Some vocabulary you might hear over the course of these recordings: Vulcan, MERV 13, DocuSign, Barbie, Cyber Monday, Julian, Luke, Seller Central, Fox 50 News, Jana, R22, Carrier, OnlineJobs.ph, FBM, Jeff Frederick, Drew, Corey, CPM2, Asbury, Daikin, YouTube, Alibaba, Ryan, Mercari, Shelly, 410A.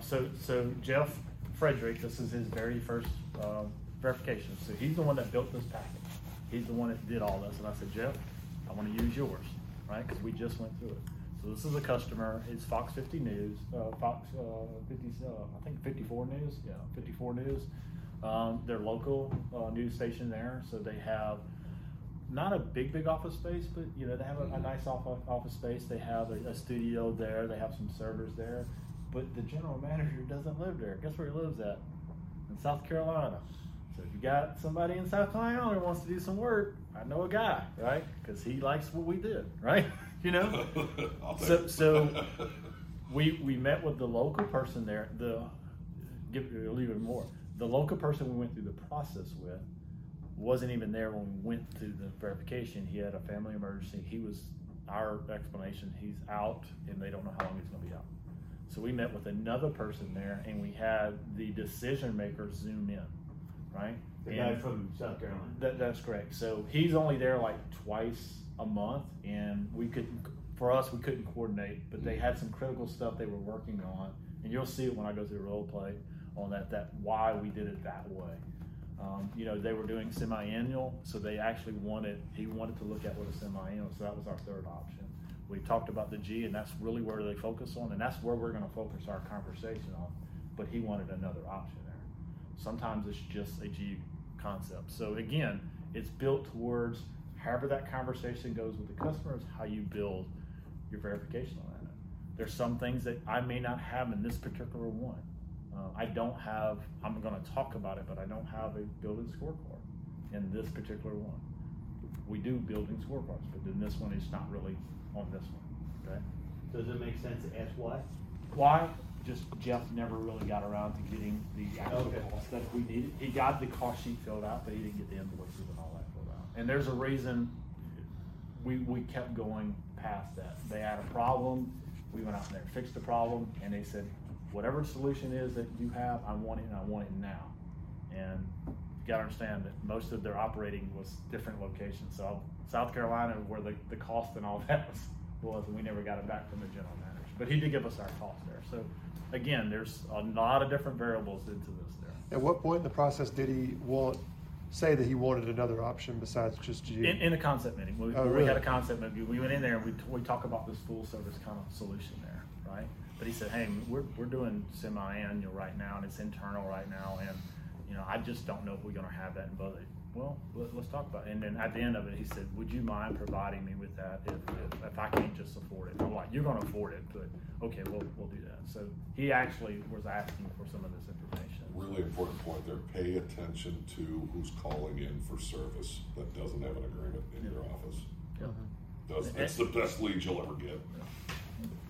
So Jeff Frederick, this is his very first verification. So he's the one that built this package. He's the one that did all this. And I said, Jeff, I want to use yours, right? Because we just went through it. So this is a customer. It's Fox 50 News, Fox 50, I think 54 News. Yeah, 54 News. Their local news station there. So they have not a big office space, but you know they have a nice office space. They have a studio there. They have some servers there. But the general manager doesn't live there. Guess where he lives at? In South Carolina. So if you got somebody in South Carolina who wants to do some work, I know a guy, right? Because he likes what we did, right? You know. So we met with the local person there. The local person we went through the process with wasn't even there when we went through the verification. He had a family emergency. He was our explanation. He's out, and they don't know how long he's going to be out. So we met with another person there, and we had the decision maker zoom in, right? The guy from South Carolina. That's correct. So he's only there like twice a month, and we couldn't coordinate, but they had some critical stuff they were working on, and you'll see it when I go through the role play on that why we did it that way. You know, they were doing semi-annual, so they actually he wanted to look at what a semi-annual, so that was our third option. We talked about the G, and that's really where they focus on, and that's where we're going to focus our conversation on, but he wanted another option there. Sometimes it's just a G concept. So again, it's built towards however that conversation goes with the customer is how you build your verification on that. There's some things that I may not have in this particular one. I'm going to talk about it, but I don't have a building scorecard in this particular one. We do building scorecards, but then this one is not really on this one, okay? Does it make sense to ask why? Why? Just Jeff never really got around to getting the actual cost that we needed. He got the cost sheet filled out, but he didn't get the invoices and all that filled out. And there's a reason we kept going past that. They had a problem, we went out there and fixed the problem, and they said, whatever solution is that you have, I want it, and I want it now. And you gotta understand that most of their operating was different locations. So South Carolina, where the cost and all that was, and we never got it back from the general manager. But he did give us our cost there. So again, there's a lot of different variables into this there. At what point in the process did he say that he wanted another option besides just you? In a concept meeting. We had a concept meeting. We went in there and we talked about this full service kind of solution there, right? But he said, hey, we're doing semi-annual right now, and it's internal right now, and you know, I just don't know if we're going to have that in budget. Well, let's talk about it. And then at the end of it, he said, would you mind providing me with that if I can't just afford it? I'm like, you're going to afford it, but okay, we'll do that. So he actually was asking for some of this information. Really important point there. Pay attention to who's calling in for service that doesn't have an agreement in your office. Yeah. It's the best lead you'll ever get. Yeah.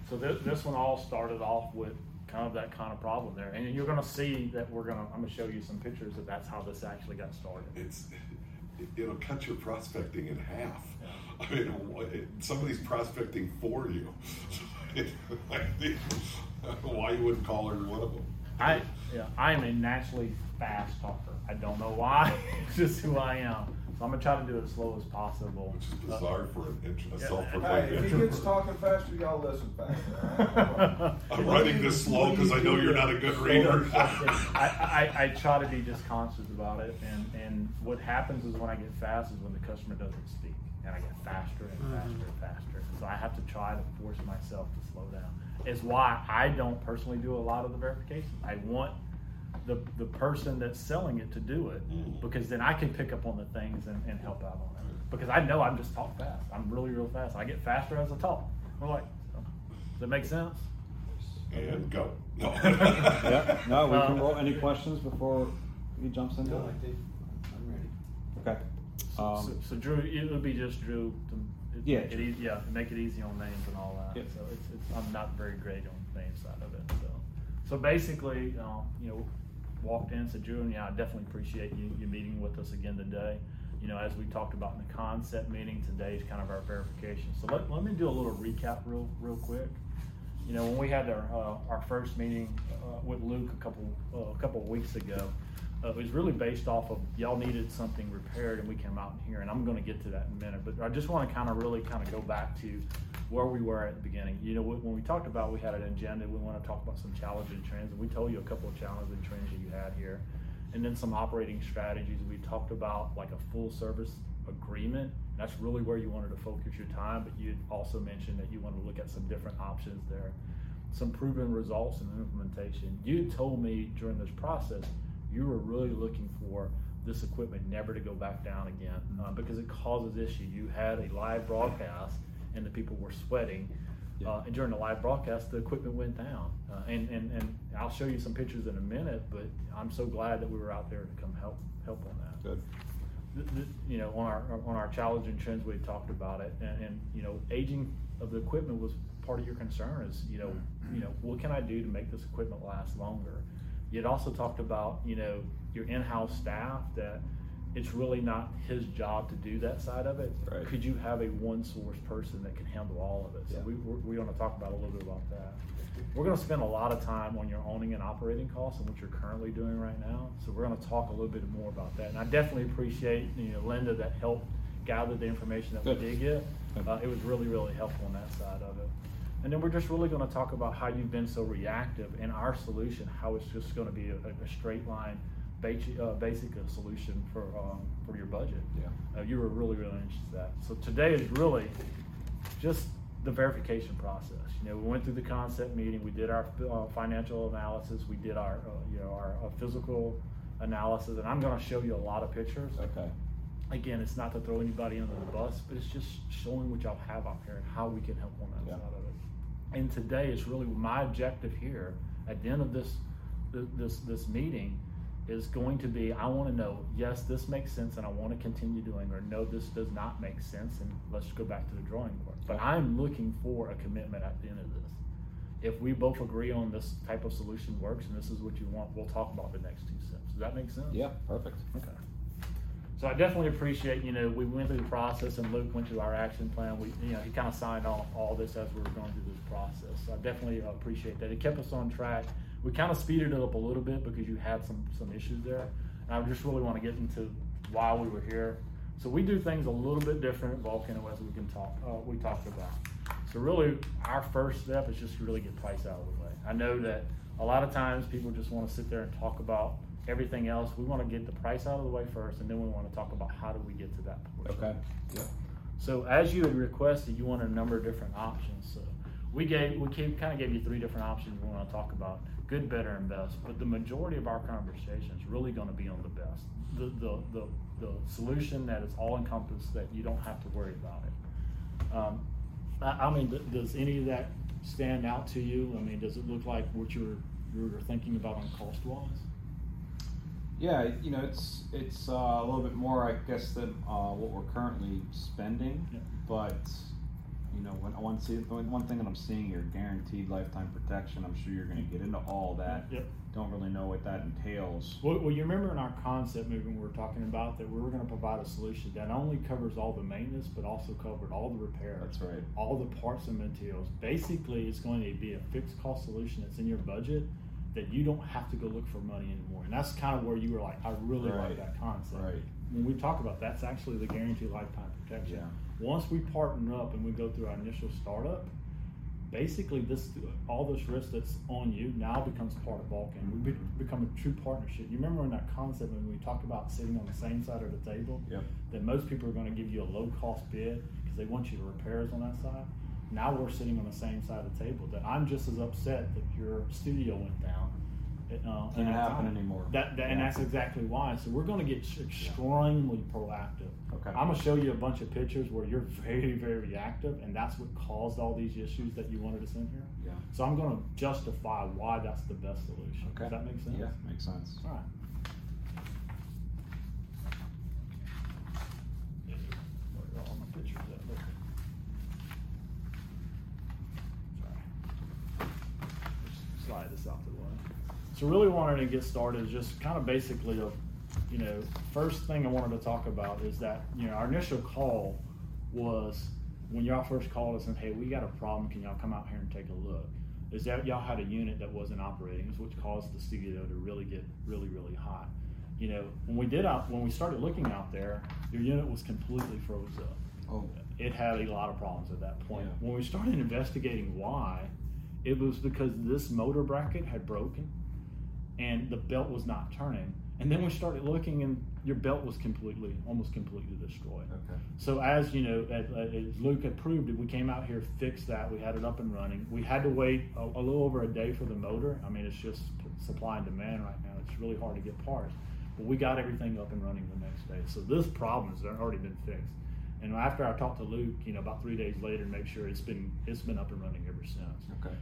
So this one all started off with kind of that kind of problem there, and you're going to see that I'm going to show you some pictures of that's how this actually got started. It'll cut your prospecting in half. Yeah. I mean, somebody's prospecting for you. Why you wouldn't call every one of them? I am a naturally fast talker. I don't know why. It's just who I am. So I'm going to try to do it as slow as possible. Which is bizarre for an self-proclaimed introvert. If he gets talking faster, y'all listen faster. I'm writing this slow because I know you're not a good reader. I try to be just conscious about it. And what happens is when I get fast is when the customer doesn't speak. And I get faster and faster and faster. So I have to try to force myself to slow down. It's why I don't personally do a lot of the verification. I want the person that's selling it to do it, because then I can pick up on the things and help out on it. Because I know I'm just talk fast. I'm really real fast. I get faster as I talk. We're like, does that make sense? And go. No. Yeah. No, we can roll. Any questions before he jumps into it? No, I think I'm ready. Okay. So Drew, it would be just Drew. Make it easy on names and all that. Yep. So I'm not very great on the name side of it. So basically, walked in, said, Julian, I definitely appreciate you meeting with us again today. You know, as we talked about in the concept meeting, today's kind of our verification. So let me do a little recap real quick. You know, when we had our first meeting with Luke a couple weeks ago, is really based off of y'all needed something repaired and we came out here, and I'm going to get to that in a minute, but I just want to kind of go back to where we were at the beginning. You know, when we talked about, we had an agenda, we want to talk about some challenging trends, and we told you a couple of challenging trends that you had here, and then some operating strategies. We talked about like a full service agreement. That's really where you wanted to focus your time, but you also mentioned that you want to look at some different options there, some proven results and implementation. You told me during this process you were really looking for this equipment never to go back down again, because it causes issue. You had a live broadcast and the people were sweating, and during the live broadcast the equipment went down, and I'll show you some pictures in a minute, but I'm so glad that we were out there to come help on that. Good. You know, on our challenging trends, we've talked about it, and you know, aging of the equipment was part of your concern. Is you know, what can I do to make this equipment last longer? You'd also talked about, you know, your in-house staff, that it's really not his job to do that side of it. Right. Could you have a one-source person that can handle all of it? So we want to talk about a little bit about that. We're going to spend a lot of time on your owning and operating costs and what you're currently doing right now. So we're going to talk a little bit more about that. And I definitely appreciate, you know, Linda that helped gather the information that we did get. It was really, really helpful on that side of it. And then we're just really going to talk about how you've been so reactive and our solution, how it's just going to be a straight line basic solution for your budget. Yeah, you were really, really interested in that. So today is really just the verification process. You know, we went through the concept meeting, we did our financial analysis, we did our our physical analysis, and I'm going to show you a lot of pictures. Okay. Again, it's not to throw anybody under the bus, but it's just showing what y'all have out here and how we can help on that side of it. And today is really my objective here at the end of this meeting is going to be, I want to know, yes, this makes sense and I want to continue doing, or no, this does not make sense and let's go back to the drawing board. But I'm looking for a commitment at the end of this. If we both agree on this type of solution works and this is what you want, we'll talk about the next two steps. Does that make sense? Yeah, perfect. Okay. So I definitely appreciate, you know, we went through the process and Luke went through our action plan. We, you know, he kind of signed off all this as we were going through this process. So I definitely appreciate that. It kept us on track. We kind of speeded it up a little bit because you had some issues there. And I just really want to get into why we were here. So we do things a little bit different at Vulcan as we talked about. So really our first step is just to really get price out of the way. I know that a lot of times people just want to sit there and talk about everything else. We want to get the price out of the way first, and then we want to talk about how do we get to that portion. Okay. Yeah. So as you had requested, you want a number of different options. So we kind of gave you three different options we want to talk about: good, better, and best. But the majority of our conversation is really going to be on the best, the solution that is all encompassed, that you don't have to worry about it. I mean, does any of that stand out to you? I mean, does it look like what you're thinking about on cost wise? Yeah, you know, it's a little bit more, I guess, than what we're currently spending. Yeah. But you know, one thing that I'm seeing here, guaranteed lifetime protection. I'm sure you're going to get into all that. Yep. Don't really know what that entails. Well, you remember in our concept movement we were talking about that we were going to provide a solution that not only covers all the maintenance but also covered all the repairs. That's right. All the parts and materials. Basically, it's going to be a fixed cost solution that's in your budget, that you don't have to go look for money anymore. And that's kind of where you were like, I really like that concept. Right. When we talk about that's actually the guaranteed lifetime protection. Yeah. Once we partner up and we go through our initial startup, basically all this risk that's on you now becomes part of Vulcan. We become a true partnership. You remember in that concept when we talked about sitting on the same side of the table, yep, that most people are going to give you a low cost bid because they want you to repairs on that side. Now we're sitting on the same side of the table, that I'm just as upset that your studio went down. Can't happen anymore. And that's exactly why. So we're going to get extremely proactive. Okay. I'm going to show you a bunch of pictures where you're very, very reactive, and that's what caused all these issues that you wanted us in here. Yeah. So I'm going to justify why that's the best solution. Okay. Does that make sense? Yeah, makes sense. All right. This out the way. So really wanted to get started is just kind of basically first thing I wanted to talk about is that, you know, our initial call was when y'all first called us and hey, we got a problem, can y'all come out here and take a look, is that y'all had a unit that wasn't operating, which caused the studio to really get really hot. you know, when we started looking out there, your unit was completely froze up. Oh. It had a lot of problems at that point. Yeah. When we started investigating why, it was because this motor bracket had broken and the belt was not turning. And then we started looking and your belt was almost completely destroyed. Okay. So as you know, as Luke had proved it, we came out here, fixed that, we had it up and running. We had to wait a little over a day for the motor. I mean, it's just supply and demand right now. It's really hard to get parts. But we got everything up and running the next day. So this problem has already been fixed. And after I talked to Luke, you know, about 3 days later, to make sure it's been up and running ever since. Okay.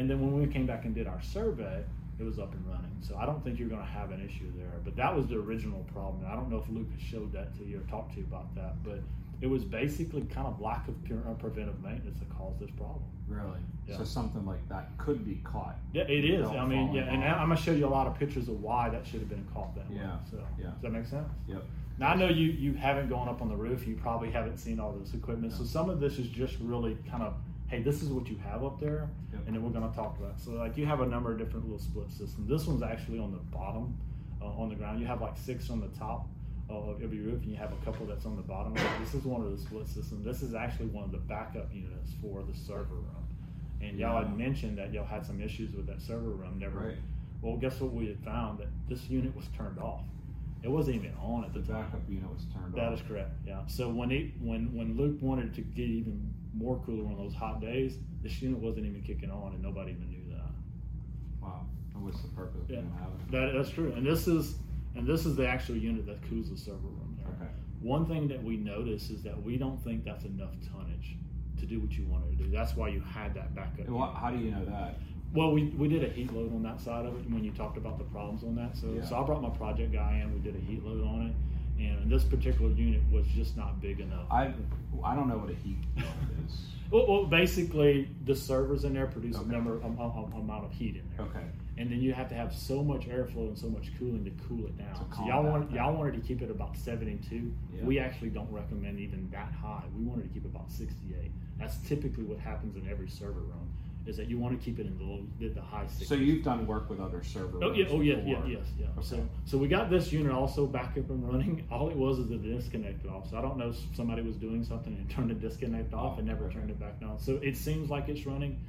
And then when we came back and did our survey, it was up and running. So I don't think you're going to have an issue there. But that was the original problem. I don't know if Luke showed that to you or talked to you about that, but it was basically kind of lack of preventive maintenance that caused this problem. Really? Yeah. So something like that could be caught. Yeah, it is. I mean, yeah, and I'm going to show you a lot of pictures of why that should have been caught that way. Yeah. So, yeah. Does that make sense? Yep. Now, I know you haven't gone up on the roof. You probably haven't seen all this equipment. No. So some of this is just really kind of, hey, this is what you have up there, yep. And then we're going to talk about it. So, like, you have a number of different little split systems. This one's actually on the bottom, on the ground. You have, like, 6 on the top of every roof, and you have a couple that's on the bottom. This is one of the split systems. This is actually one of the backup units for the server room. And y'all had mentioned that y'all had some issues with that server room. Never. Right. Well, guess what we had found? That this unit was turned off. It wasn't even on at the time. Backup unit was turned off. That is correct, yeah. So when Luke wanted to get even more cooler on those hot days, this unit wasn't even kicking on, and nobody even knew that. Wow. And what's the purpose of having that? That's true. And this is the actual unit that cools the server room there. Okay. One thing that we notice is that we don't think that's enough tonnage to do what you wanted to do. That's why you had that backup. Well, how do you know that? Well, we did a heat load on that side of it when you talked about the problems on that. So I brought my project guy in. We did a heat load on it, and this particular unit was just not big enough. I don't know what a heat load is. well, basically, the servers in there produce a amount of heat in there. Okay. And then you have to have so much airflow and so much cooling to cool it down. So y'all wanted to keep it about 72. Yeah. We actually don't recommend even that high. We wanted to keep it about 68. That's typically what happens in every server room. Is that you want to keep it in the high 60s. So you've done work with other server rooms. Oh yeah. Okay. So we got this unit also back up and running. All it was is the disconnect off. So I don't know if somebody was doing something and turned the disconnect off and never turned it back on. So it seems like it's running,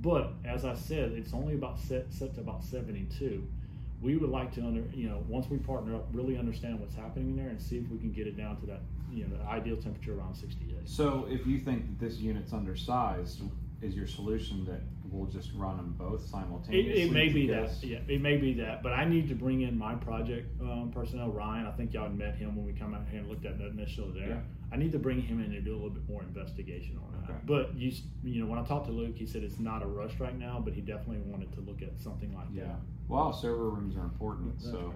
but as I said, it's only about set to about 72. We would like to once we partner up, really understand what's happening in there and see if we can get it down to that the ideal temperature around 68. So if you think that this unit's undersized, is your solution that we'll just run them both simultaneously? It may be that. Yeah, it may be that. But I need to bring in my project personnel, Ryan. I think y'all met him when we come out here and looked at that initial there. Yeah. I need to bring him in and do a little bit more investigation on that. Okay. But when I talked to Luke, he said it's not a rush right now, but he definitely wanted to look at something like that. Yeah. Well, server rooms are important. That's so. Right.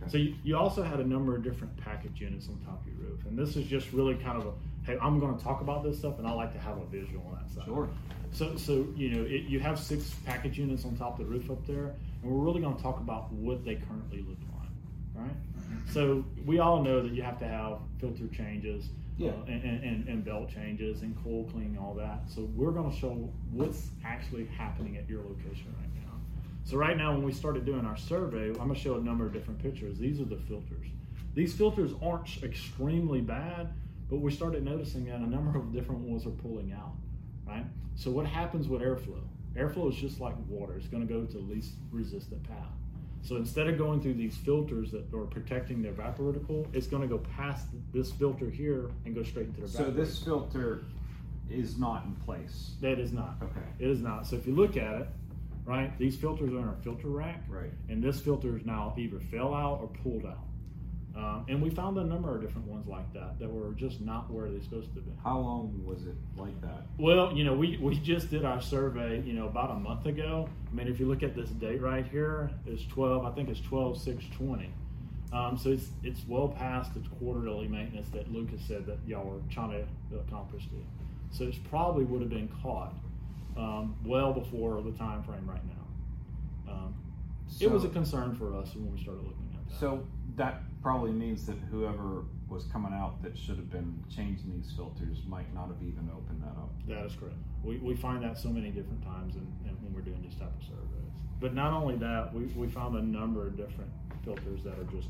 Okay. So you also had a number of different package units on top of your roof. And this is just really kind of a, hey, I'm going to talk about this stuff, and I like to have a visual on that side. Sure. So you have 6 package units on top of the roof up there, and we're really going to talk about what they currently look like, right? So we all know that you have to have filter changes and belt changes and coil cleaning, all that. So we're going to show what's actually happening at your location right now. So right now, when we started doing our survey, I'm going to show a number of different pictures. These are the filters. These filters aren't extremely bad, but we started noticing that a number of different ones are pulling out, right? So what happens with airflow? Airflow is just like water. It's going to go to the least resistant path. So instead of going through these filters that are protecting the evaporatical, it's going to go past this filter here and go straight into the evaporatical. So this filter is not in place. That is not. Okay. It is not. So if you look at it, right? These filters are in our filter rack, right? And this filter is now either fell out or pulled out. And we found a number of different ones like that were just not where they're supposed to be. How long was it like that? Well, we just did our survey, about a month ago. I mean, if you look at this date right here, it's 12, I think it's 12/6/20. So it's well past the quarterly maintenance that Luke has said that y'all were trying to accomplish there. So it's probably would have been caught well before the time frame right now. It was a concern for us when we started looking at that. So that probably means that whoever was coming out that should have been changing these filters might not have even opened that up. That is correct. We find that so many different times and when we're doing these type of surveys. But not only that, we found a number of different filters that are just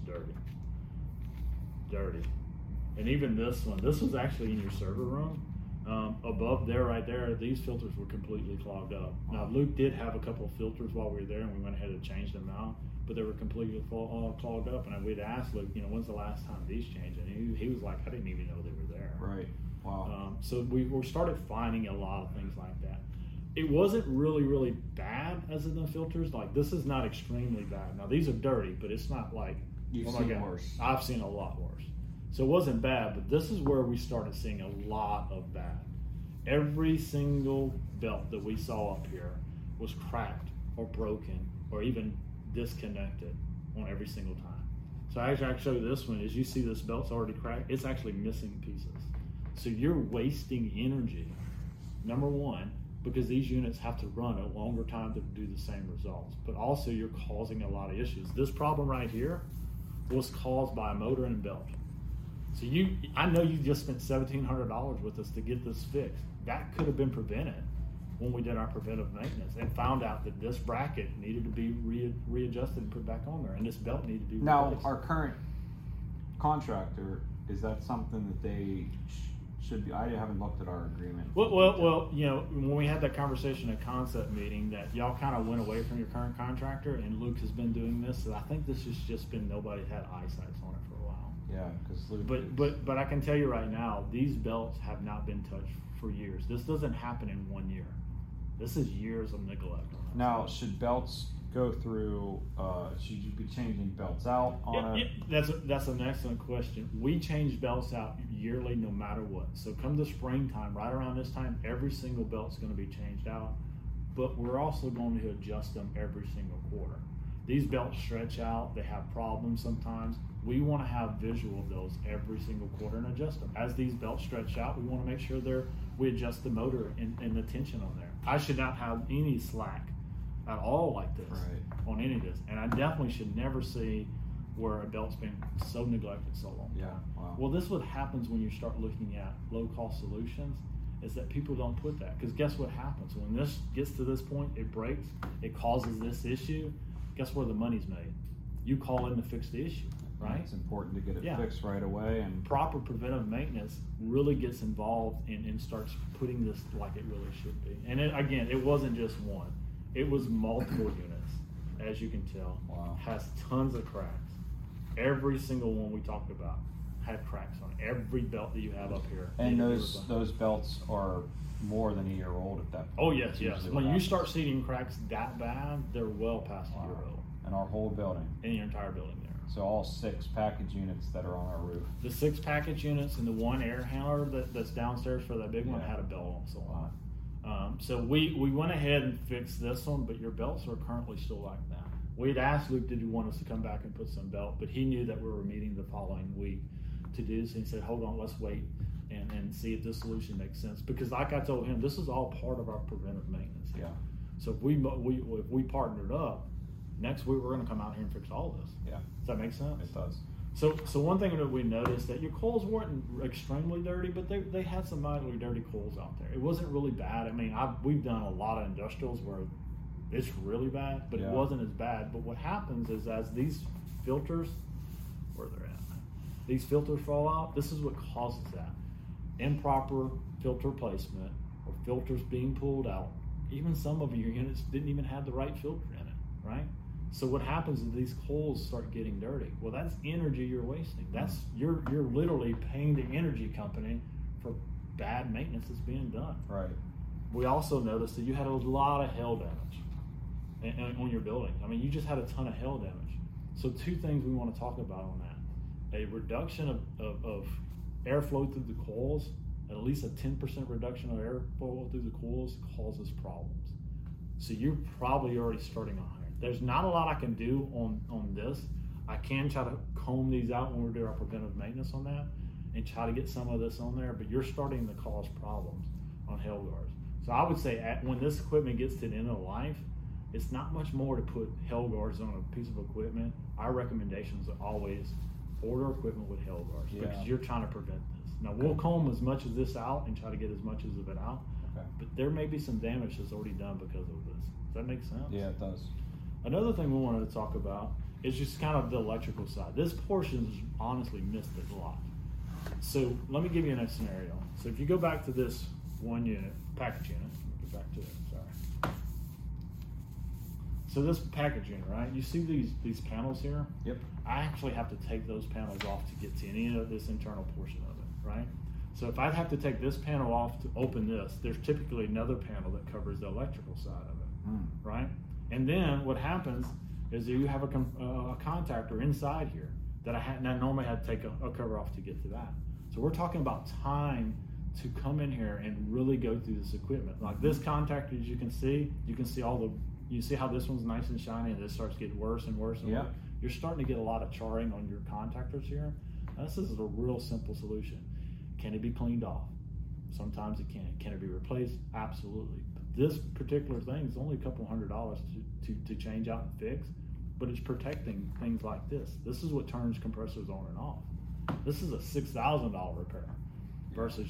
dirty. And even this one, this was actually in your server room. Above there, right there, these filters were completely clogged up. Now, Luke did have a couple of filters while we were there, and we went ahead and changed them out, but they were completely clogged up. And we'd asked Luke, when's the last time these changed? And he was like, I didn't even know they were there. Right. Wow. So we started finding a lot of things like that. It wasn't really, really bad as in the filters. Like, this is not extremely bad. Now, these are dirty, but it's not like, you've seen worse. I've seen a lot worse. So it wasn't bad, but this is where we started seeing a lot of bad. Every single belt that we saw up here was cracked or broken or even disconnected on every single time. So as I show this one, as you see this belt's already cracked, it's actually missing pieces. So you're wasting energy, number one, because these units have to run a longer time to do the same results. But also you're causing a lot of issues. This problem right here was caused by a motor and belt. So I know you just spent $1,700 with us to get this fixed. That could have been prevented when we did our preventive maintenance and found out that this bracket needed to be readjusted and put back on there, and this belt needed to be replaced. Now, our current contractor, is that something that they should be? I haven't looked at our agreement. Well, when we had that conversation at concept meeting, that y'all kind of went away from your current contractor, and Luke has been doing this. So I think this has just been nobody had eyesight on it for a while. Yeah, but I can tell you right now, these belts have not been touched for years. This doesn't happen in 1 year. This is years of neglect. Now, should belts go through? Should you be changing belts out on? That's an excellent question. We change belts out yearly, no matter what. So come the springtime, right around this time, every single belt's going to be changed out. But we're also going to adjust them every single quarter. These belts stretch out. They have problems sometimes. We want to have visual of those every single quarter and adjust them. As these belts stretch out, we want to make sure we adjust the motor and the tension on there. I should not have any slack at all like this on any of this. And I definitely should never see where a belt's been so neglected so long. Yeah. Wow. Well, this is what happens when you start looking at low-cost solutions, is that people don't put that. Because guess what happens? When this gets to this point, it breaks, it causes this issue. Guess where the money's made? You call in to fix the issue, right? And it's important to get it fixed right away. And proper preventive maintenance really gets involved and starts putting this like it really should be. And it wasn't just one. It was multiple units, as you can tell. Wow. Has tons of cracks. Every single one we talked about had cracks on it. Every belt that you have up here. And those belts are more than a year old at that point. Oh, yes. When you start seeing cracks that bad, they're well past a year old. And our whole building. And your entire building there. So all 6 package units that are on our roof. The 6 package units and the one air handler that's downstairs for that big one had a belt on it so long. So we went ahead and fixed this one, but your belts are currently still like that. We'd asked Luke, did you want us to come back and put some belt? But he knew that we were meeting the following week to do this, and he said, hold on, let's wait and see if this solution makes sense. Because like I told him, this is all part of our preventive maintenance here. Yeah. So if we partnered up, next week we're going to come out here and fix all this. Yeah. Does that make sense? It does. So one thing that we noticed, that your coils weren't extremely dirty, but they had some mildly dirty coils out there. It wasn't really bad. I mean, we've done a lot of industrials where it's really bad, but it wasn't as bad. But what happens is, as these filters, where they're at, these filters fall out, this is what causes that. Improper filter placement or filters being pulled out. Even some of your units didn't even have the right filter in it, right? So what happens is these coils start getting dirty. Well, that's energy you're wasting. That's you're literally paying the energy company for bad maintenance that's being done. Right. We also noticed that you had a lot of hail damage on your building. I mean, you just had a ton of hail damage. So 2 things we want to talk about on that. A reduction of airflow through the coils, at least a 10% reduction of airflow through the coils causes problems. So you're probably already starting on here. There's not a lot I can do on this. I can try to comb these out when we do our preventive maintenance on that and try to get some of this on there, but you're starting to cause problems on hail guards. So I would say when this equipment gets to the end of life, it's not much more to put hail guards on a piece of equipment. Our recommendations are always order equipment with hail guards because you're trying to prevent this. Now, we'll comb as much of this out and try to get as much of it out, but there may be some damage that's already done because of this. Does that make sense? Yeah, it does. Another thing we wanted to talk about It's just kind of the electrical side. This portion is honestly missed a lot. So let me give you a scenario. So if you go back to this one unit, package unit, let me go back to it, sorry. So this package unit, right? You see these panels here? Yep. I actually have to take those panels off to get to any of this internal portion of it, right? So if I'd have to take this panel off to open this, there's typically another panel that covers the electrical side of it, right? And then what happens is that you have a contactor inside here that I normally had to take a cover off to get to that. So we're talking about time to come in here and really go through this equipment. Like this contactor, as you can see all the, you see how this one's nice and shiny and this starts getting worse and worse and worse. You're starting to get a lot of charring on your contactors here. Now, this is a real simple solution. Can it be cleaned off? Sometimes it can. Can it be replaced? Absolutely. But this particular thing is only a couple $100 to change out and fix, but it's protecting things like this. This is what turns compressors on and off. This is a $6,000 repair versus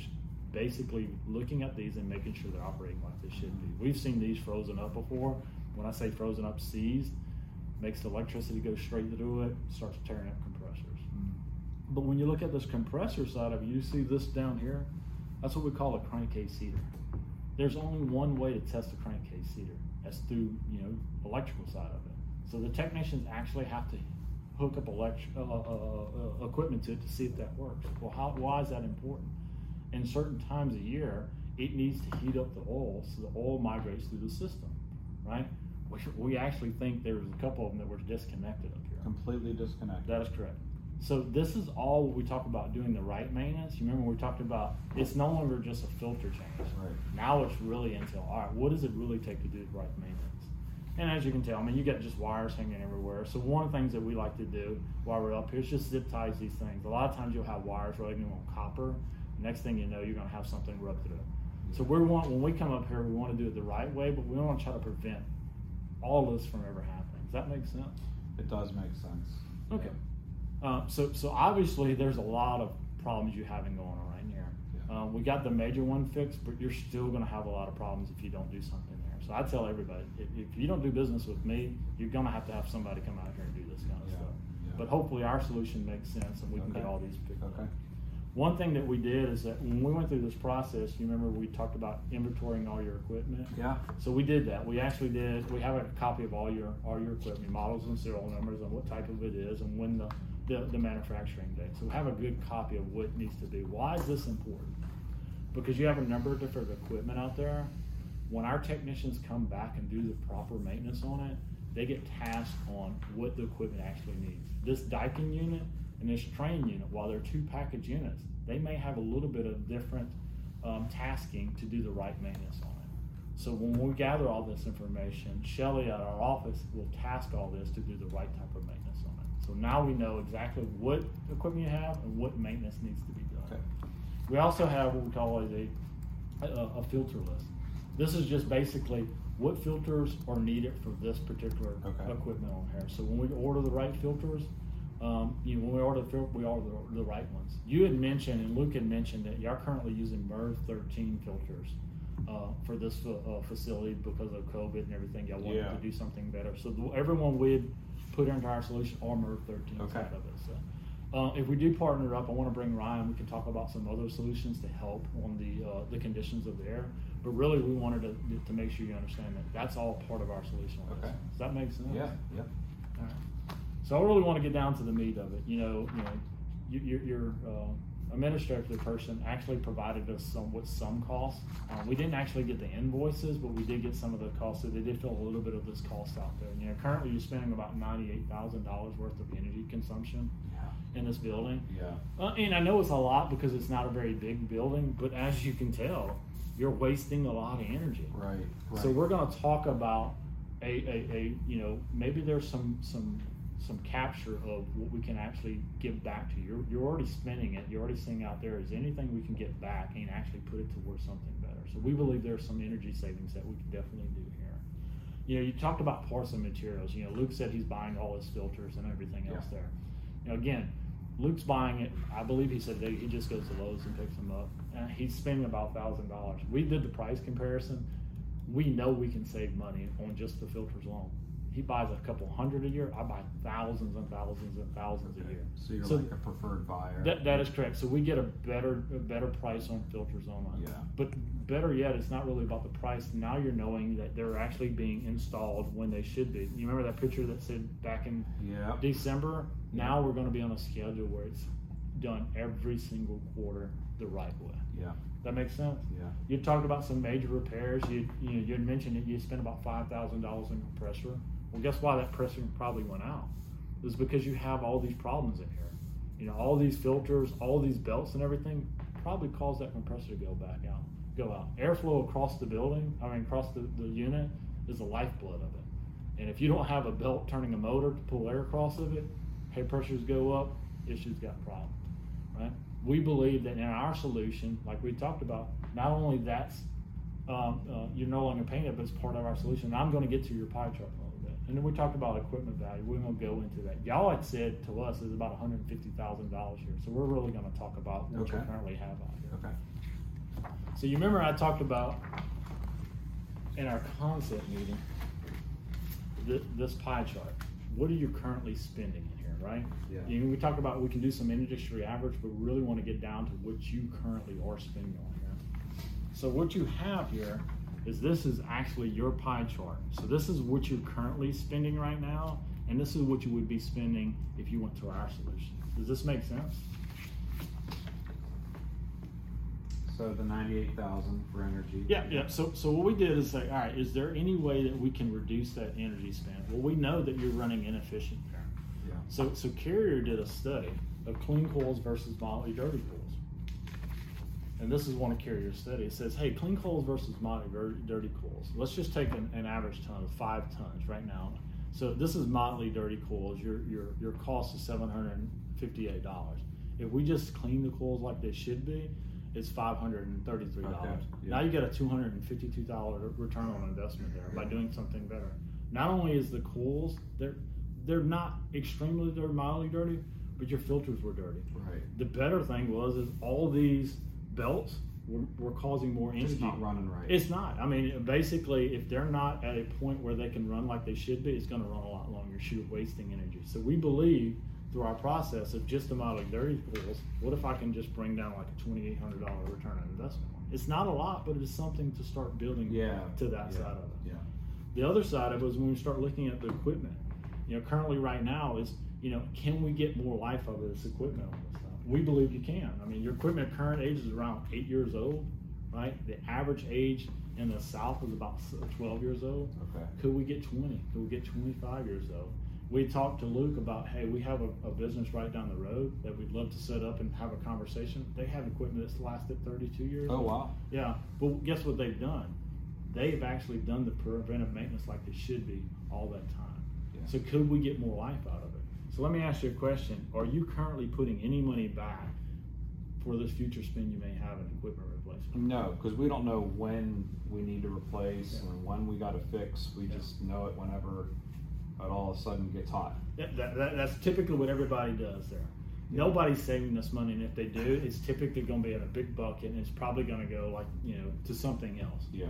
basically looking at these and making sure they're operating like they should be. We've seen these frozen up before. When I say frozen up, seized, makes the electricity go straight through it, starts tearing up compressors. But when you look at this compressor side of it, you see this down here, that's what we call a crankcase heater. There's only one way to test a crankcase heater. That's through, you know, electrical side of it. So the technicians actually have to hook up equipment to it to see if that works. Well, why is that important? In certain times a year, it needs to heat up the oil so the oil migrates through the system, right? We actually think there was a couple of them that were disconnected up here. Completely disconnected. That is correct. So this is all we talk about doing the right maintenance. You remember we talked about it's no longer just a filter change. Right. Now it's really into, all right, what does it really take to do the right maintenance? And as you can tell, I mean, you got just wires hanging everywhere. So one of the things that we like to do while we're up here is just zip ties these things. A lot of times you'll have wires running on copper. Next thing you know, you're going to have something rubbed through it. So when we come up here, we want to do it the right way, but we want to try to prevent all this from ever happening. Does that make sense? It does make sense. Okay. So obviously there's a lot of problems you having going on right here. Yeah. We got the major one fixed, but you're still going to have a lot of problems if you don't do something there. So I tell everybody, if you don't do business with me, you're going to have somebody come out here and do this kind of stuff. Yeah. But hopefully our solution makes sense and we can get all these fixed. Okay. One thing that we did is that when we went through this process, you remember we talked about inventorying all your equipment? Yeah. So we did that. We have a copy of all your equipment, models and serial numbers and what type of it is and when the manufacturing date. So we have a good copy of what needs to be. Why is this important? Because you have a number of different equipment out there. When our technicians come back and do the proper maintenance on it, they get tasked on what the equipment actually needs. This Daikin unit and this train unit, while they're two package units, they may have a little bit of different tasking to do the right maintenance on it. So when we gather all this information, Shelly at our office will task all this to do the right type of maintenance on it. So now we know exactly what equipment you have and what maintenance needs to be done. Okay. We also have what we call a filter list. This is just basically what filters are needed for this particular equipment on here. So when we order the right filters, when we order the filter, we order the right ones. You had mentioned, and Luke had mentioned, that y'all currently using MERV 13 filters for this facility because of COVID and everything. Y'all wanted to do something better. So everyone we had put into our solution are MERV 13 out of it. So, if we do partner up, I want to bring Ryan. We can talk about some other solutions to help on the conditions of the air. But really, we wanted to make sure you understand that that's all part of our solution. Okay. Does that make sense? Yeah. Yeah. All right. So I really want to get down to the meat of it. Your administrative person actually provided us some costs. We didn't actually get the invoices, but we did get some of the costs. So they did fill a little bit of this cost out there. Currently you're spending about $98,000 worth of energy consumption in this building. Yeah. And I know it's a lot because it's not a very big building, but as you can tell, you're wasting a lot of energy. Right. So we're going to talk about maybe there's some capture of what we can actually give back to you. You're already spending it. You're already seeing out there, is anything we can get back and actually put it towards something better. So we believe there's some energy savings that we can definitely do here. You talked about parts and materials. Luke said he's buying all his filters and everything else there. Again, Luke's buying it. I believe he said that he just goes to Lowe's and picks them up. And he's spending about $1,000. We did the price comparison. We know we can save money on just the filters alone. He buys a couple hundred a year. I buy thousands and thousands and thousands a year. So you're like a preferred buyer. That is correct. So we get a better price on filters online. Yeah. But better yet, it's not really about the price. Now you're knowing that they're actually being installed when they should be. You remember that picture that said back in December? Now we're going to be on a schedule where it's done every single quarter the right way. Yeah. That makes sense? Yeah. You talked about some major repairs. You had mentioned that you spent about $5,000 in compressor. Well, guess why that pressure probably went out? It was because you have all these problems in here. You know, all these filters, all these belts and everything probably caused that compressor to go out. Airflow across the building, across the unit, is the lifeblood of it. And if you don't have a belt turning a motor to pull air across of it, head pressures go up, issues got problems, right? We believe that in our solution, like we talked about, not only that's you're no longer paying it, but it's part of our solution. And I'm going to get to your pie chart a little bit. And then we talked about equipment value. We won't go into that. Y'all had said to us is about $150,000 here. So we're really going to talk about what you currently have out here. Okay. So you remember I talked about in our concept meeting this pie chart. What are you currently spending in here, right? Yeah. You know, we talk about we can do some industry average, but we really want to get down to what you currently are spending on here. So what you have here is this is actually your pie chart. So this is what you're currently spending right now, and this is what you would be spending if you went to our solution. Does this make sense? So the $98,000 for energy. Yeah. So what we did is say, all right, is there any way that we can reduce that energy spend? Well, we know that you're running inefficient there. Yeah. So Carrier did a study of clean coils versus moderately dirty coils. And this is one of Carrier's studies. It says, hey, clean coils versus moderately dirty coils. Let's just take an average ton of 5 tons right now. So this is moderately dirty coils. Your cost is $758. If we just clean the coils like they should be, it's $533. Okay. Yeah. Now you get a $252 return on investment there by doing something better. Not only is the coils, they're not extremely dirty, mildly dirty, but your filters were dirty. Right. The better thing was all these belts were causing more energy. It's not running right. It's not. Basically, if they're not at a point where they can run like they should be, it's going to run a lot longer. You're wasting energy. So we believe through our process of just the model of dirty coils, what if I can just bring down like a $2,800 return on investment? It's not a lot, but it is something to start building to that side of it. Yeah. The other side of it is when we start looking at the equipment. Currently right now is, can we get more life out of this equipment on this stuff? We believe you can. Your equipment current age is around 8 years old, right? The average age in the South is about 12 years old. Okay. Could we get 20? Could we get 25 years old? We talked to Luke about, hey, we have a business right down the road that we'd love to set up and have a conversation. They have equipment that's lasted 32 years. Oh, wow. Yeah. But guess what they've done? They've actually done the preventive maintenance like they should be all that time. Yeah. So could we get more life out of it? So let me ask you a question. Are you currently putting any money back for this future spend you may have in equipment replacement? No, because we don't know when we need to replace or when we got to fix. We just know it whenever it all of a sudden gets hot. That's typically what everybody does there. Yeah. Nobody's saving this money, and if they do, it's typically going to be in a big bucket, and it's probably going to go to something else. Yeah.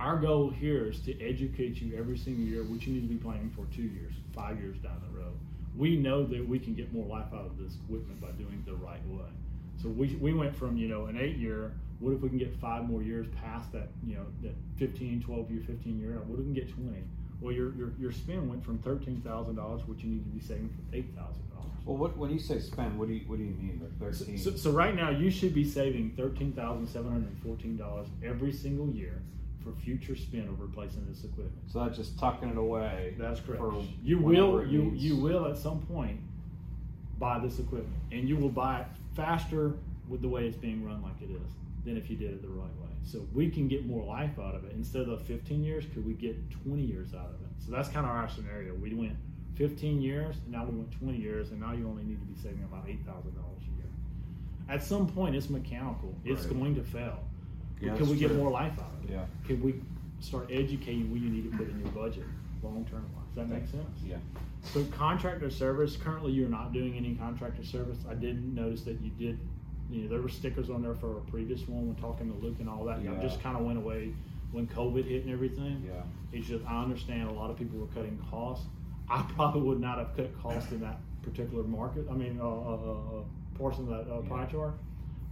Our goal here is to educate you every single year what you need to be planning for 2 years, 5 years down the road. We know that we can get more life out of this equipment by doing the right way. So we went from an 8-year. What if we can get 5 more years past that that 15 year? What if we can get 20? Well, your spend went from $13,000, which you need to be saving from $8,000. Well, when you say spend, what do you mean by 13? So right now you should be saving $13,714 every single year for future spend of replacing this equipment. So that's just tucking it away. That's correct. You will at some point buy this equipment, and you will buy it faster with the way it's being run like it is than if you did it the right way. So we can get more life out of it. Instead of 15 years, could we get 20 years out of it? So that's kind of our scenario. We went 15 years, and now we went 20 years, and now you only need to be saving about $8,000 a year. At some point, it's mechanical. It's going to fail. Yeah, could we get more life out of it? Yeah. Could we start educating what you need to put in your budget long-term wise? Does that make sense? Yeah. So contractor service, currently you're not doing any contractor service. I didn't notice that you did. There were stickers on there for a previous one when talking to Luke and all that. I just kind of went away when COVID hit and everything. Yeah. It's just, I understand a lot of people were cutting costs. I probably would not have cut costs in that particular market. I mean, portion of that pie chart,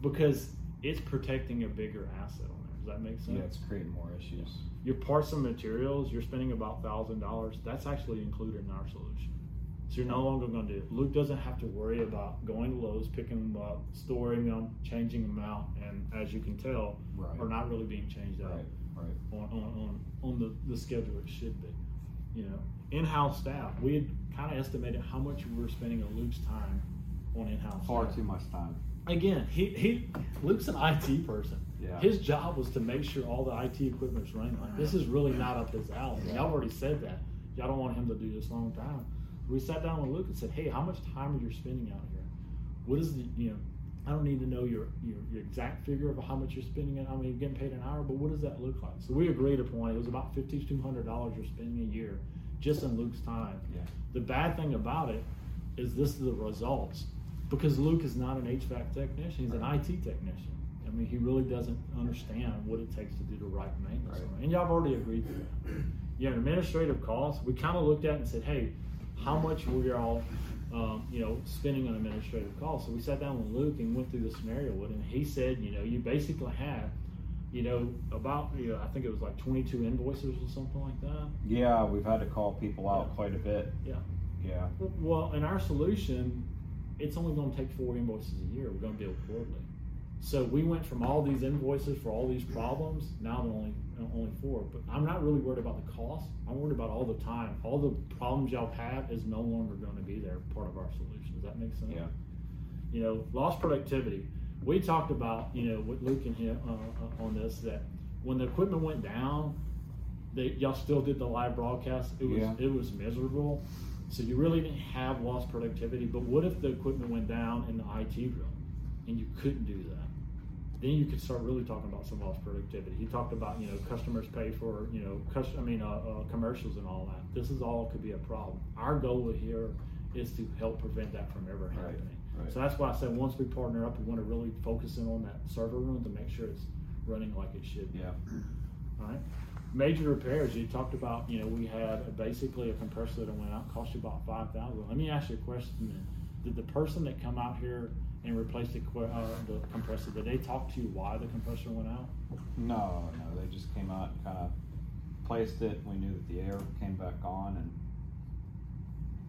because it's protecting a bigger asset on there. Does that make sense? Yeah, it's creating more issues. Your parts and materials, you're spending about $1,000. That's actually included in our solution. So you're no longer going to do it. Luke doesn't have to worry about going to Lowe's, picking them up, storing them, changing them out, and as you can tell, are not really being changed out on the schedule it should be. You know, in-house staff, we had kind of estimated how much we were spending of Luke's time on in-house. Far too much time. Again, Luke's an IT person. Yeah. His job was to make sure all the IT equipment's running. Like, this is really not up his alley. Yeah. Y'all already said that. Y'all don't want him to do this long time. We sat down with Luke and said, "Hey, how much time are you spending out here? What is the, you know, I don't need to know your exact figure of how much you're spending. I mean, you're getting paid an hour, but what does that look like?" So we agreed upon it was about $5,200 you're spending a year just in Luke's time. Yeah. The bad thing about it is this is the results, because Luke is not an HVAC technician; he's an IT technician. I mean, he really doesn't understand what it takes to do the right maintenance. Right. And y'all have already agreed to that. Yeah, administrative costs. We kind of looked at it and said, "Hey, how much were y'all, spending on administrative costs?" So we sat down with Luke and went through the scenario with him. He said, you basically had, about, I think it was like 22 invoices or something like that. Yeah, we've had to call people out quite a bit. Yeah. Yeah. Well, in our solution, it's only going to take 4 invoices a year. We're going to deal quarterly. So we went from all these invoices for all these problems, now only 4. But I'm not really worried about the cost. I'm worried about all the time. All the problems y'all have is no longer going to be there, part of our solution. Does that make sense? Yeah. Lost productivity. We talked about, with Luke and him on this, that when the equipment went down, y'all still did the live broadcast. It was miserable. So you really didn't have lost productivity. But what if the equipment went down in the IT room and you couldn't do that? Then you could start really talking about some lost productivity. He talked about, customers pay for, commercials and all that. This is all could be a problem. Our goal here is to help prevent that from ever happening. Right. So that's why I said once we partner up, we want to really focus in on that server room to make sure it's running like it should be. Yeah. All right. Major repairs. You talked about, we had basically a compressor that went out, cost you about $5,000. Let me ask you a question then. Did the person that come out here and replace the compressor, did they talk to you why the compressor went out? No, they just came out and kind of placed it. We knew that the air came back on and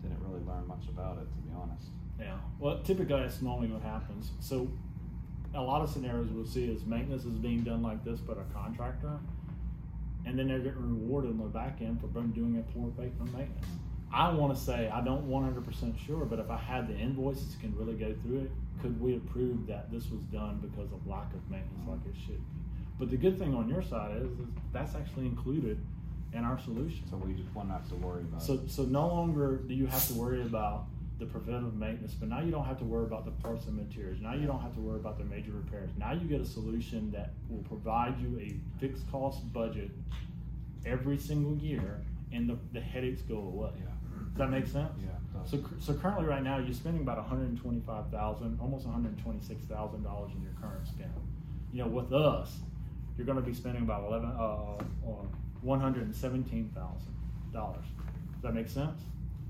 didn't really learn much about it, to be honest. Yeah, well, typically that's normally what happens. So a lot of scenarios we'll see is maintenance is being done like this but a contractor, and then they're getting rewarded on the back end for doing a poor faith maintenance. I want to say, I don't 100% sure, but if I had the invoices, can really go through it, could we have proved that this was done because of lack of maintenance like it should be? But the good thing on your side is that's actually included in our solution. So we just won't have to worry about it. So no longer do you have to worry about the preventative maintenance, but now you don't have to worry about the parts and materials. Now you don't have to worry about the major repairs. Now you get a solution that will provide you a fixed cost budget every single year, and the headaches go away. Yeah. Does that make sense? Yeah. So currently right now you're spending about $125,000, almost $126,000 in your current spend. With us, you're going to be spending about $117,000. Does that make sense?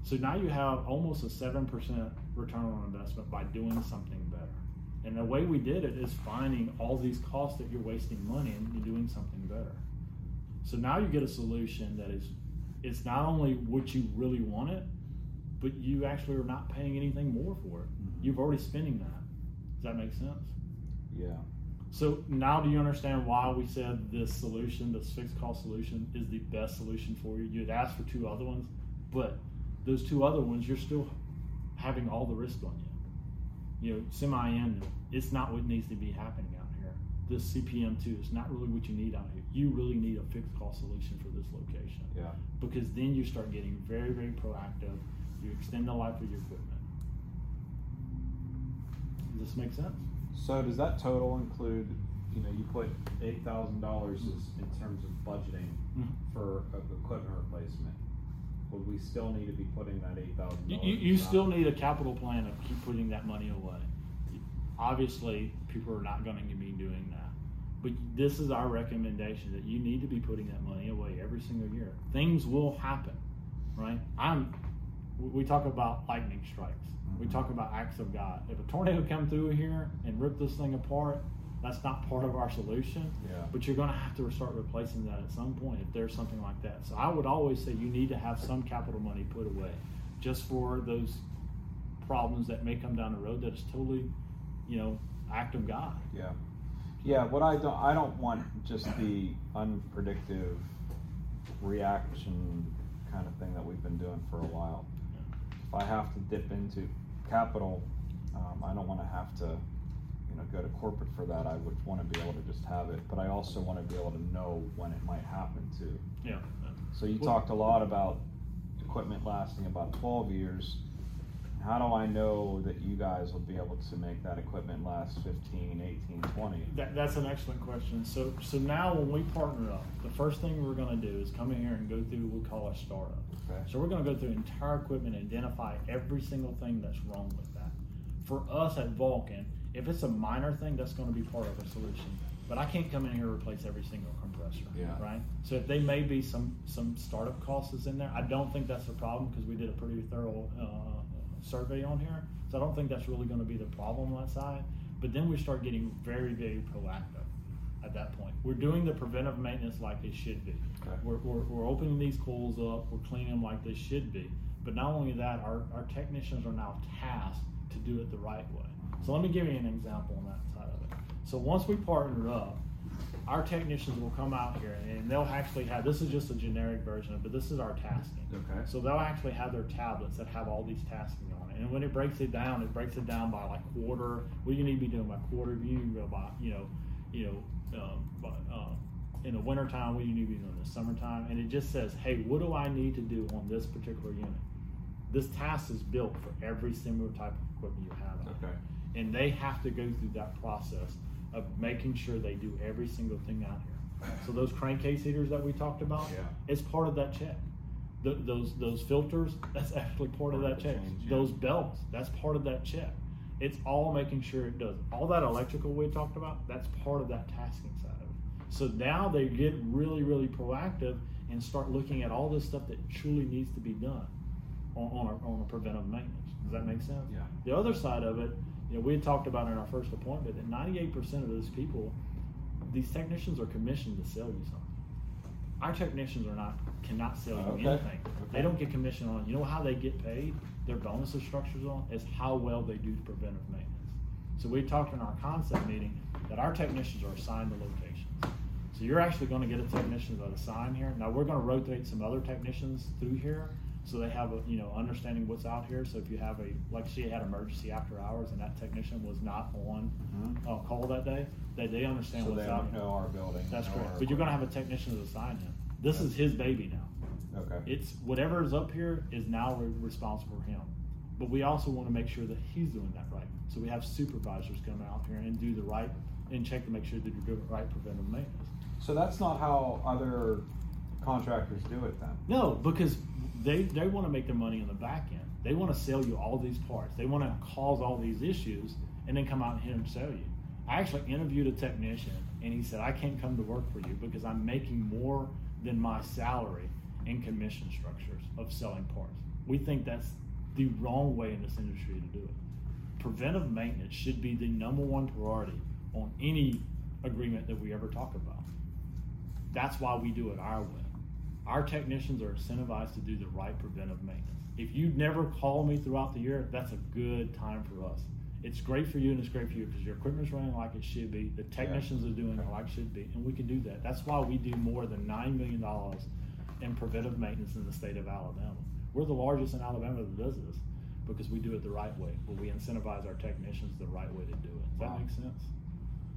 So now you have almost a 7% return on investment by doing something better. And the way we did it is finding all these costs that you're wasting money and you're doing something better. So now you get a solution that it's not only what you really wanted, but you actually are not paying anything more for it. Mm-hmm. You've already spending that. Does that make sense? Yeah. So now do you understand why we said this solution, this fixed cost solution, is the best solution for you? You'd ask for 2 other ones, but those 2 other ones, you're still having all the risk on you. Semi-annual, it's not what needs to be happening out here. This CPM2 is not really what you need out here. You really need a fixed cost solution for this location. Yeah. Because then you start getting very, very proactive. You extend the life of your equipment. Does this make sense? So does that total include, you put $8,000 in terms of budgeting for equipment replacement? Would we still need to be putting that $8,000? You still need a capital plan of keep putting that money away. Obviously, people are not going to be doing that. But this is our recommendation, that you need to be putting that money away every single year. Things will happen, right? We talk about lightning strikes. We talk about acts of God. If a tornado come through here and rip this thing apart, that's not part of our solution. Yeah. But you're going to have to start replacing that at some point if there's something like that. So I would always say you need to have some capital money put away just for those problems that may come down the road that is totally, you know, act of God. Yeah. Yeah, what I don't want just the unpredictable reaction kind of thing that we've been doing for a while. If I have to dip into capital, I don't want to have to, you know, go to corporate for that. I would want to be able to just have it, but I also want to be able to know when it might happen too. Yeah. So you talked a lot about equipment lasting about 12 years. How do I know that you guys will be able to make that equipment last 15, 18, 20? That's an excellent question. So now when we partner up, the first thing we're going to do is come in here and go through what we call a startup. Okay. So we're going to go through entire equipment and identify every single thing that's wrong with that. For us at Vulcan, if it's a minor thing, that's going to be part of a solution. But I can't come in here and replace every single compressor, yeah, right? So if there may be some startup costs in there, I don't think that's a problem because we did a pretty thorough survey on here, so I don't think that's really going to be the problem on that side. But then we start getting very, very proactive at that point. We're doing the preventive maintenance like it should be. Okay. We're opening these coils up, we're cleaning them like they should be. But not only that, our technicians are now tasked to do it the right way. So let me give you an example on that side of it. So once we partner up, our technicians will come out here and they'll actually have, this is just a generic version of it, but this is our tasking. Okay. So they'll actually have their tablets that have all these tasking on it. And when it breaks it down by like quarter. What do you need to be doing by quarter? You need to go by, in the wintertime, what do you need to be doing in the summertime? And it just says, hey, what do I need to do on this particular unit? This task is built for every similar type of equipment you have on okay. it. And they have to go through that process of making sure they do every single thing out here. So those crankcase heaters that we talked about, yeah. it's part of that check. Those filters, that's actually part of that check. Change, yeah. Those belts, that's part of that check. It's all making sure it does. All that electrical we talked about, that's part of that tasking side of it. So now they get really, really proactive and start looking at all this stuff that truly needs to be done on a preventive maintenance. Does that make sense? Yeah. The other side of it, you know, we had talked about in our first appointment that 98% of those people, these technicians are commissioned to sell you something. Our technicians cannot sell you okay. anything. Okay. They don't get commissioned on. You know how they get paid? Their bonus structures on is how well they do preventive maintenance. So we talked in our concept meeting that our technicians are assigned to locations. So you're actually going to get a technician that's assigned here. Now we're going to rotate some other technicians through here. So they have understanding what's out here. So if you have she had emergency after hours and that technician was not on call that day, they understand so what's out here. So they know our building. That's correct. But you're going to have a technician that's assigned him. This is his baby now. Okay. It's whatever is up here is now responsible for him. But we also want to make sure that he's doing that right. So we have supervisors come out here and do the right and check to make sure that you're doing the right preventive maintenance. So that's not how other contractors do it then? No, because They want to make their money on the back end. They want to sell you all these parts. They want to cause all these issues and then come out and hit and sell you. I actually interviewed a technician and he said, I can't come to work for you because I'm making more than my salary in commission structures of selling parts. We think that's the wrong way in this industry to do it. Preventive maintenance should be the number one priority on any agreement that we ever talk about. That's why we do it our way. Our technicians are incentivized to do the right preventive maintenance. If you never call me throughout the year, that's a good time for us. It's great for you and it's great for you because your equipment's running like it should be. The technicians are doing it like it should be, and we can do that. That's why we do more than $9 million in preventive maintenance in the state of Alabama. We're the largest in Alabama that does this because we do it the right way, but we incentivize our technicians the right way to do it. Does that make sense?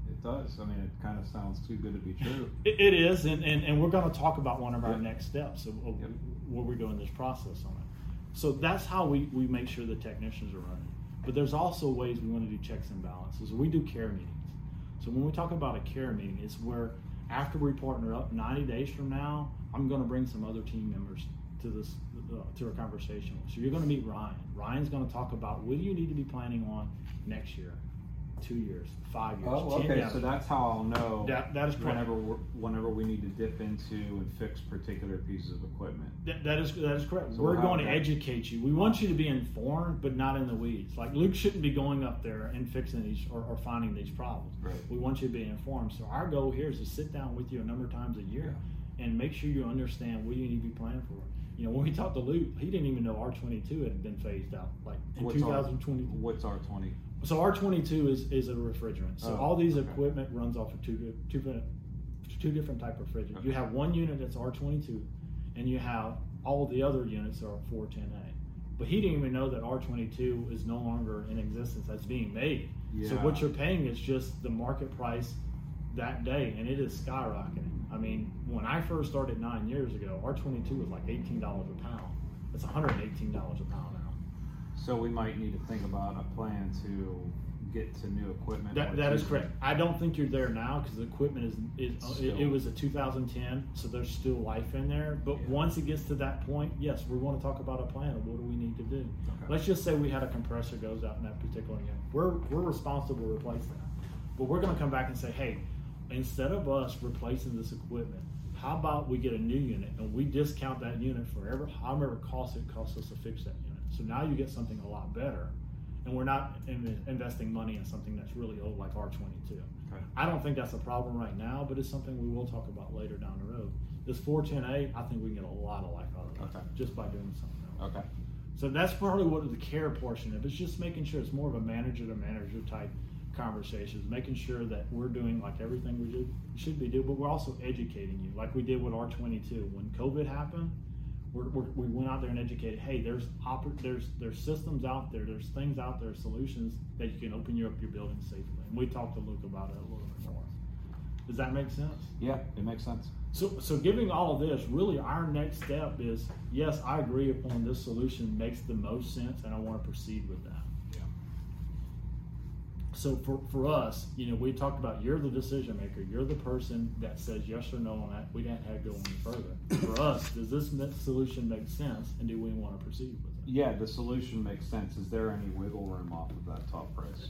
It does. I mean, it kind of sounds too good to be true. It is, and we're going to talk about one of our next steps of where we're going this process on it. So that's how we make sure the technicians are running. But there's also ways we want to do checks and balances. We do care meetings. So when we talk about a care meeting, it's where after we partner up 90 days from now, I'm going to bring some other team members to a conversation. So you're going to meet Ryan. Ryan's going to talk about what do you need to be planning on next year. 2 years, 5 years, oh, 10 okay. years. So that's how I'll know that is whenever we need to dip into and fix particular pieces of equipment. That is correct. So we're going to educate you. We want you to be informed, but not in the weeds. Like Luke shouldn't be going up there and fixing these or finding these problems. Right. We want you to be informed. So our goal here is to sit down with you a number of times a year and make sure you understand what you need to be planning for. You know, when we talked to Luke, he didn't even know R22 had been phased out, like in 2020. What's R20? So R22 is a refrigerant. So all these equipment runs off of two different type of refrigerants. Okay. You have one unit that's R22, and you have all the other units are 410A. But he didn't even know that R22 is no longer in existence. That's being made. Yeah. So what you're paying is just the market price that day, and it is skyrocketing. I mean, when I first started 9 years ago, R22 was like $18 a pound. It's $118 a pound now. So we might need to think about a plan to get to new equipment. That is correct. I don't think you're there now because the equipment it was a 2010, so there's still life in there. But once it gets to that point, yes, we want to talk about a plan of what do we need to do. Okay. Let's just say we had a compressor goes out in that particular unit. We're responsible to replace that. But we're going to come back and say, hey, instead of us replacing this equipment, how about we get a new unit and we discount that unit forever, however it costs us to fix that unit. So now you get something a lot better, and we're not investing money in something that's really old like R22. Okay. I don't think that's a problem right now, but it's something we will talk about later down the road. This 410A, I think we can get a lot of life out of it just by doing something else. Okay. So that's probably what the care portion of it is, just making sure it's more of a manager-to-manager type conversations, making sure that we're doing like everything we should be doing, but we're also educating you like we did with R22. When COVID happened, we went out there and educated, hey, there's systems out there, there's things out there, solutions that you can open your building safely. And we talked to Luke about it a little bit more. Does that make sense? Yeah, it makes sense. So giving all of this, really our next step is, yes, I agree upon this solution makes the most sense and I want to proceed with that. So for us, you know, we talked about you're the decision maker. You're the person that says yes or no on that. We didn't have to go any further. For us, does this solution make sense, and do we want to proceed with it? Yeah, the solution makes sense. Is there any wiggle room off of that top price?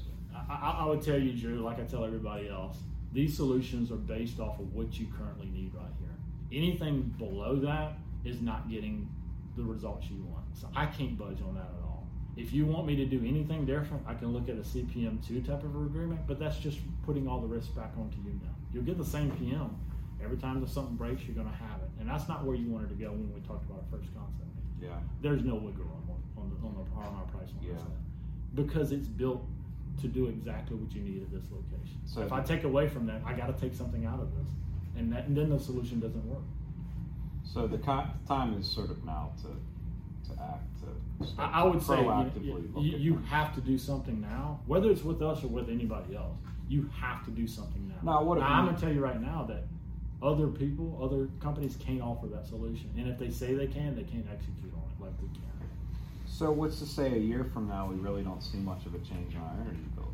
I would tell you, Drew, like I tell everybody else, these solutions are based off of what you currently need right here. Anything below that is not getting the results you want. So I can't budge on that at all. If you want me to do anything different, I can look at a CPM2 type of agreement, but that's just putting all the risk back onto you now. You'll get the same PM. Every time that something breaks, you're going to have it. And that's not where you wanted to go when we talked about our first concept. Yeah. There's no wiggle room on our price on this thing, because it's built to do exactly what you need at this location. So if I take away from that, I got to take something out of this, and then the solution doesn't work. So the time is sort of now to act. I would say you have to do something now, whether it's with us or with anybody else. You have to do something now. I'm going to tell you right now that other companies can't offer that solution. And if they say they can, they can't execute on it like we can. So what's to say a year from now we really don't see much of a change in our energy bills?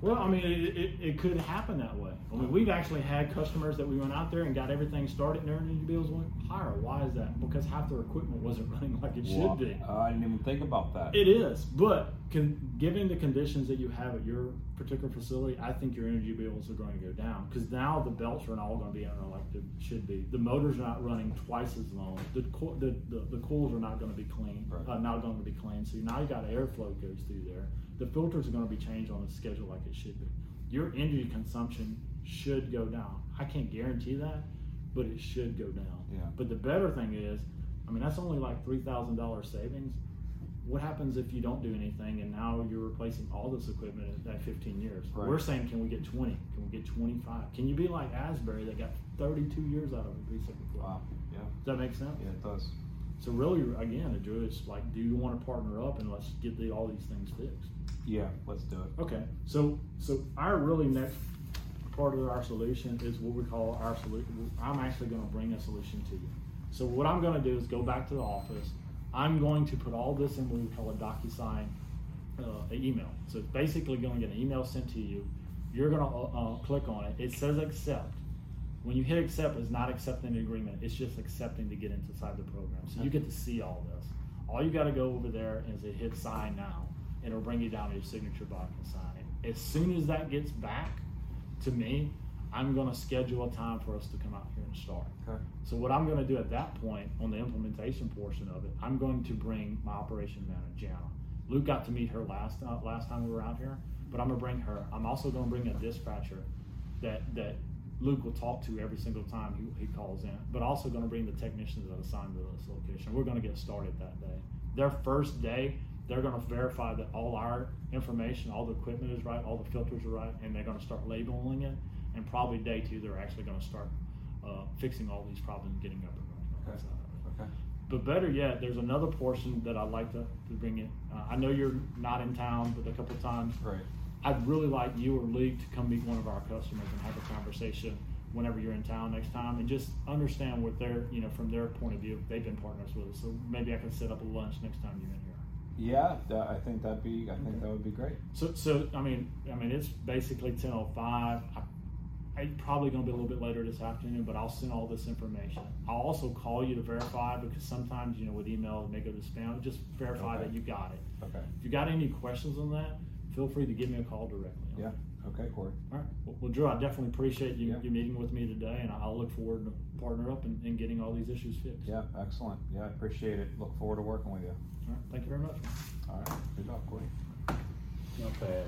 Well, I mean, it could happen that way. I mean, we've actually had customers that we went out there and got everything started and their energy bills went higher. Why is that? Because half their equipment wasn't running like it should be. I didn't even think about that. It is, but given the conditions that you have at your particular facility, I think your energy bills are going to go down, because now the belts are not all going to be on like they should be. The motors are not running twice as long. The coils are not going to be clean. Right. So now you got airflow goes through there. The filters are going to be changed on the schedule like it should be. Your energy consumption should go down. I can't guarantee that, but it should go down. Yeah. But the better thing is, I mean, that's only like $3,000 savings. What happens if you don't do anything and now you're replacing all this equipment at 15 years? Right. We're saying, can we get 20? Can we get 25? Can you be like Asbury that got 32 years out of a piece of equipment? Wow. Yeah. Does that make sense? Yeah, it does. So really, again, Drew, it's like, do you want to partner up and let's get all these things fixed? Yeah, let's do it. Okay, so our really next part of our solution is what we call our solution. I'm actually going to bring a solution to you. So what I'm going to do is go back to the office. I'm going to put all this in what we call a DocuSign email. So it's basically going to get an email sent to you. You're going to click on it. It says accept. When you hit accept, it's not accepting the agreement. It's just accepting to get inside the program. So you get to see all this. All you got to go over there is hit sign now. It'll bring you down to your signature block and sign it. As soon as that gets back to me, I'm going to schedule a time for us to come out here and start. Okay. So what I'm going to do at that point on the implementation portion of it, I'm going to bring my operation manager, Jana. Luke got to meet her last time we were out here, but I'm going to bring her. I'm also going to bring a dispatcher that Luke will talk to every single time he calls in, but also going to bring the technicians that are assigned to this location. We're going to get started that day. Their first day, they're going to verify that all our information, all the equipment is right, all the filters are right, and they're going to start labeling it. And probably day two, they're actually going to start fixing all these problems and getting up and running on that side of it. Okay. But better yet, there's another portion that I'd like to bring in. I know you're not in town, but a couple of times. Right. I'd really like you or Luke to come meet one of our customers and have a conversation whenever you're in town next time, and just understand what their, from their point of view, they've been partners with us. So maybe I can set up a lunch next time you're in here. Yeah, I think that would be great. So I mean, it's basically 10:05. I'm probably going to be a little bit later this afternoon, but I'll send all this information. I'll also call you to verify, because sometimes, with email, it may go to spam. Just verify that you got it. Okay. If you got any questions on that, feel free to give me a call directly. Yeah. Okay, Corey. All right. Well, Drew, I definitely appreciate you meeting with me today, and I'll look forward to partner up and getting all these issues fixed. Yeah, excellent. Yeah, I appreciate it. Look forward to working with you. All right. Thank you very much. All right. Good luck, Corey. No bad.